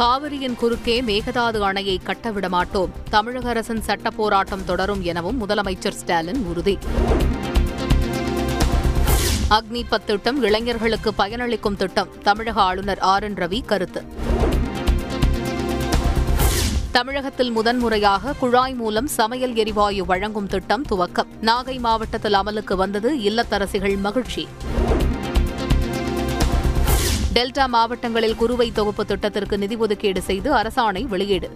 காவிரியின் குறுக்கே மேகதாது அணையை கட்டவிட மாட்டோம், தமிழக அரசின் சட்ட போராட்டம் தொடரும் எனவும் முதலமைச்சர் ஸ்டாலின் உறுதி. அக்னிபத் திட்டம் இளைஞர்களுக்கு பயனளிக்கும் திட்டம், தமிழக ஆளுநர் ஆர் என் ரவி கருத்து. தமிழகத்தில் முதன்முறையாக குழாய் மூலம் சமையல் எரிவாயு வழங்கும் திட்டம் துவக்கம், நாகை மாவட்டத்தில் அமலுக்கு வந்தது, இல்லத்தரசிகள் மகிழ்ச்சி. டெல்டா மாவட்டங்களில் குறுவை தொகுப்பு திட்டத்திற்கு நிதி ஒதுக்கீடு செய்து அரசாணை வெளியீடு,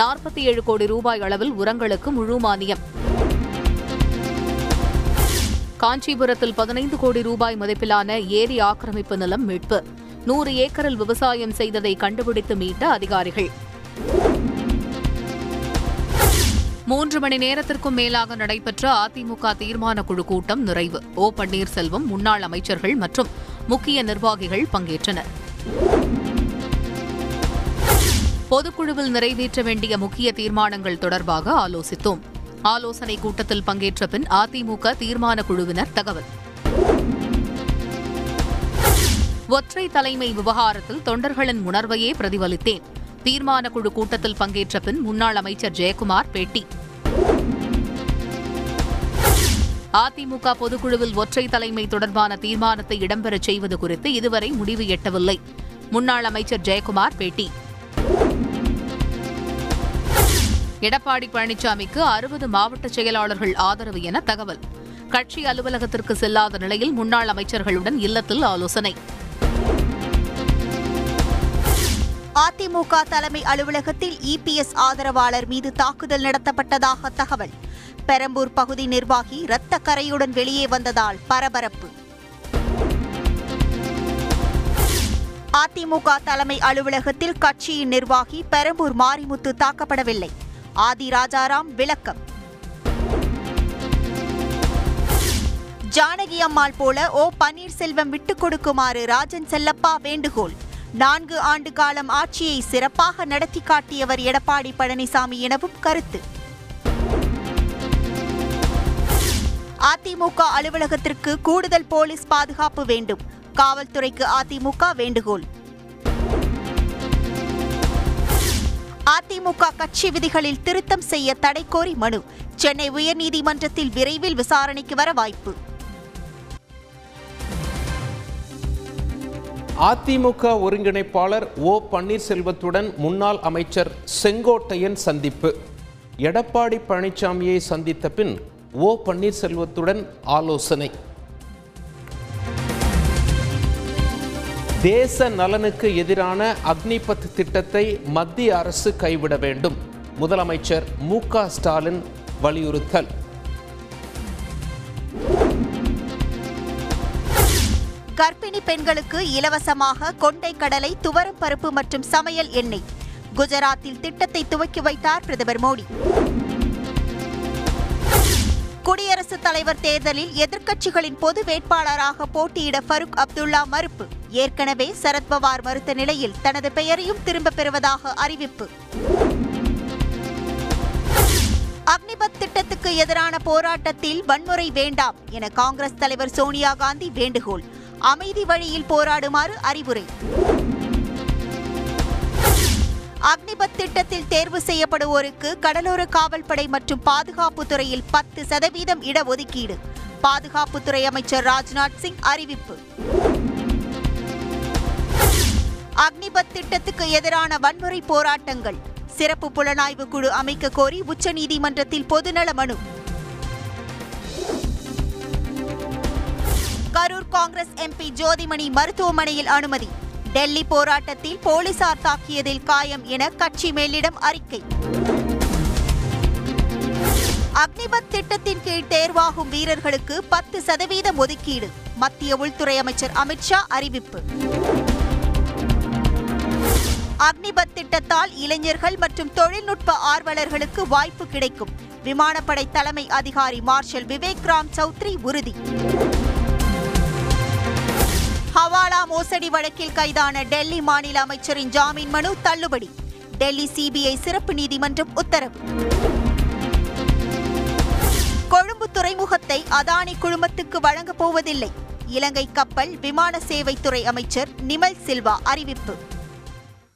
47 கோடி ரூபாய் அளவில் உரங்களுக்கு முழு மானியம். காஞ்சிபுரத்தில் 15 கோடி ரூபாய் மதிப்பிலான ஏரி ஆக்கிரமிப்பு நிலம் மீட்பு, 100 ஏக்கரில் விவசாயம் செய்ததை கண்டுபிடித்து மீட்ட அதிகாரிகள். 3 மணி நேரத்திற்கும் மேலாக நடைபெற்ற அதிமுக தீர்மான குழு கூட்டம் நிறைவு. ஓ பன்னீர்செல்வம், முன்னாள் அமைச்சர்கள் மற்றும் முக்கிய நிர்வாகிகள் பங்கேற்றனர். பொதுக்குழுவில் நிறைவேற்ற வேண்டிய முக்கிய தீர்மானங்கள் தொடர்பாக ஆலோசித்தோம். ஆலோசனைக் கூட்டத்தில் பங்கேற்ற பின் அதிமுக தீர்மான குழுவினர் தகவல். ஒற்றை தலைமை விவகாரத்தில் தொண்டர்களின் உணர்வையே பிரதிபலித்தேன், தீர்மான குழு கூட்டத்தில் பங்கேற்ற பின் முன்னாள் அமைச்சர் ஜெயக்குமார் பேட்டி. அதிமுக பொதுக்குழுவில் ஒற்றை தலைமை தொடர்பான தீர்மானத்தை இடம்பெறச் செய்வது குறித்து இதுவரை முடிவு எட்டவில்லை, முன்னாள் அமைச்சர் ஜெயக்குமார் பேட்டி. எடப்பாடி பழனிசாமிக்கு 60 மாவட்ட செயலாளர்கள் ஆதரவு என தகவல், கட்சி அலுவலகத்திற்கு செல்லாத நிலையில் முன்னாள் அமைச்சர்களுடன் இல்லத்தில் ஆலோசனை. அதிமுக தலைமை அலுவலகத்தில் இபிஎஸ் ஆதரவாளர் மீது தாக்குதல் நடத்தப்பட்டதாக தகவல், பெரம்பூர் பகுதி நிர்வாகி இரத்த கரையுடன் வெளியே வந்ததால் பரபரப்பு. அதிமுக தலைமை அலுவலகத்தில் கட்சியின் நிர்வாகி பெரம்பூர் மாரிமுத்து தாக்கப்படவில்லை, ஆதி ராஜாராம் விளக்கம். ஜானகி அம்மாள் போல ஓ பன்னீர்செல்வம் விட்டுக் கொடுக்குமாறு ராஜன் செல்லப்பா வேண்டுகோள், 4 ஆண்டு காலம் ஆட்சியை சிறப்பாக நடத்தி காட்டியவர் எடப்பாடி பழனிசாமி எனவும் கருத்து. அதிமுக அலுவலகத்திற்கு கூடுதல் போலீஸ் பாதுகாப்பு வேண்டும், காவல்துறைக்கு அதிமுக வேண்டுகோள். அதிமுக கட்சி விதிகளில் திருத்தம் செய்ய தடை கோரி மனு, சென்னை உயர்நீதிமன்றத்தில் விரைவில் விசாரணைக்கு வர வாய்ப்பு. அதிமுக ஒருங்கிணைப்பாளர் ஓ பன்னீர்செல்வத்துடன் முன்னாள் அமைச்சர் செங்கோட்டையன் சந்திப்பு. எடப்பாடி பழனிசாமியை சந்தித்த பின் ஓ பன்னீர்செல்வத்துடன் ஆலோசனை. தேச நலனுக்கு எதிரான அக்னிபத் திட்டத்தை மத்திய அரசு கைவிட வேண்டும், முதலமைச்சர் மு.க. ஸ்டாலின் வலியுறுத்தல். கர்ப்பிணி பெண்களுக்கு இலவசமாக கொண்டை கடலை, துவரம் பருப்பு மற்றும் சமையல் எண்ணெய், குஜராத்தில் திட்டத்தை துவக்கி வைத்தார் பிரதமர் மோடி. குடியரசுத் தலைவர் தேர்தலில் எதிர்க்கட்சிகளின் பொது வேட்பாளராக போட்டியிட பாரூக் அப்துல்லா மறுப்பு, ஏற்கனவே சரத் பவார் மறுத்த நிலையில் தனது பெயரையும் திரும்பப் பெறுவதாக அறிவிப்பு. அக்னிபத் திட்டத்துக்கு எதிரான போராட்டத்தில் வன்முறை வேண்டாம் என காங்கிரஸ் தலைவர் சோனியா காந்தி வேண்டுகோள், அமைதி வழியில் போராடுமாறு அறிவுரை. அக்னிபத் திட்டத்தில் தேர்வு செய்யப்படுவோருக்கு கடலோர காவல்படை மற்றும் பாதுகாப்புத்துறையில் 10% இடஒதுக்கீடு, பாதுகாப்புத்துறை அமைச்சர் ராஜ்நாத் சிங் அறிவிப்பு. அக்னிபத் திட்டத்துக்கு எதிரான வன்முறை போராட்டங்கள், சிறப்பு புலனாய்வு குழு அமைக்க கோரி உச்சநீதிமன்றத்தில் பொதுநல மனு. கரூர் காங்கிரஸ் எம்பி ஜோதிமணி மருத்துவமனையில் அனுமதி, டெல்லி போராட்டத்தில் போலீசார் தாக்கியதில் காயம் என கட்சி மேலிடம் அறிக்கை. அக்னிபத் திட்டத்தின் கீழ் தேர்வாகும் வீரர்களுக்கு 10% ஒதுக்கீடு, மத்திய உள்துறை அமைச்சர் அமித் ஷா அறிவிப்பு. அக்னிபத் திட்டத்தால் இளைஞர்கள் மற்றும் தொழில்நுட்ப ஆர்வலர்களுக்கு வாய்ப்பு கிடைக்கும், விமானப்படை தலைமை அதிகாரி மார்ஷல் விவேக்ராம் சவுத்ரி உறுதி. ஹவாலா மோசடி வழக்கில் கைதான டெல்லி மாநில அமைச்சரின் ஜாமீன் மனு தள்ளுபடி, டெல்லி சிபிஐ சிறப்பு நீதிமன்றம் உத்தரவு. கொழும்பு துறைமுகத்தை அதானி குழுமத்துக்கு வழங்கப் போவதில்லை, இலங்கை கப்பல் விமான சேவைத்துறை அமைச்சர் நிமல் சில்வா அறிவிப்பு.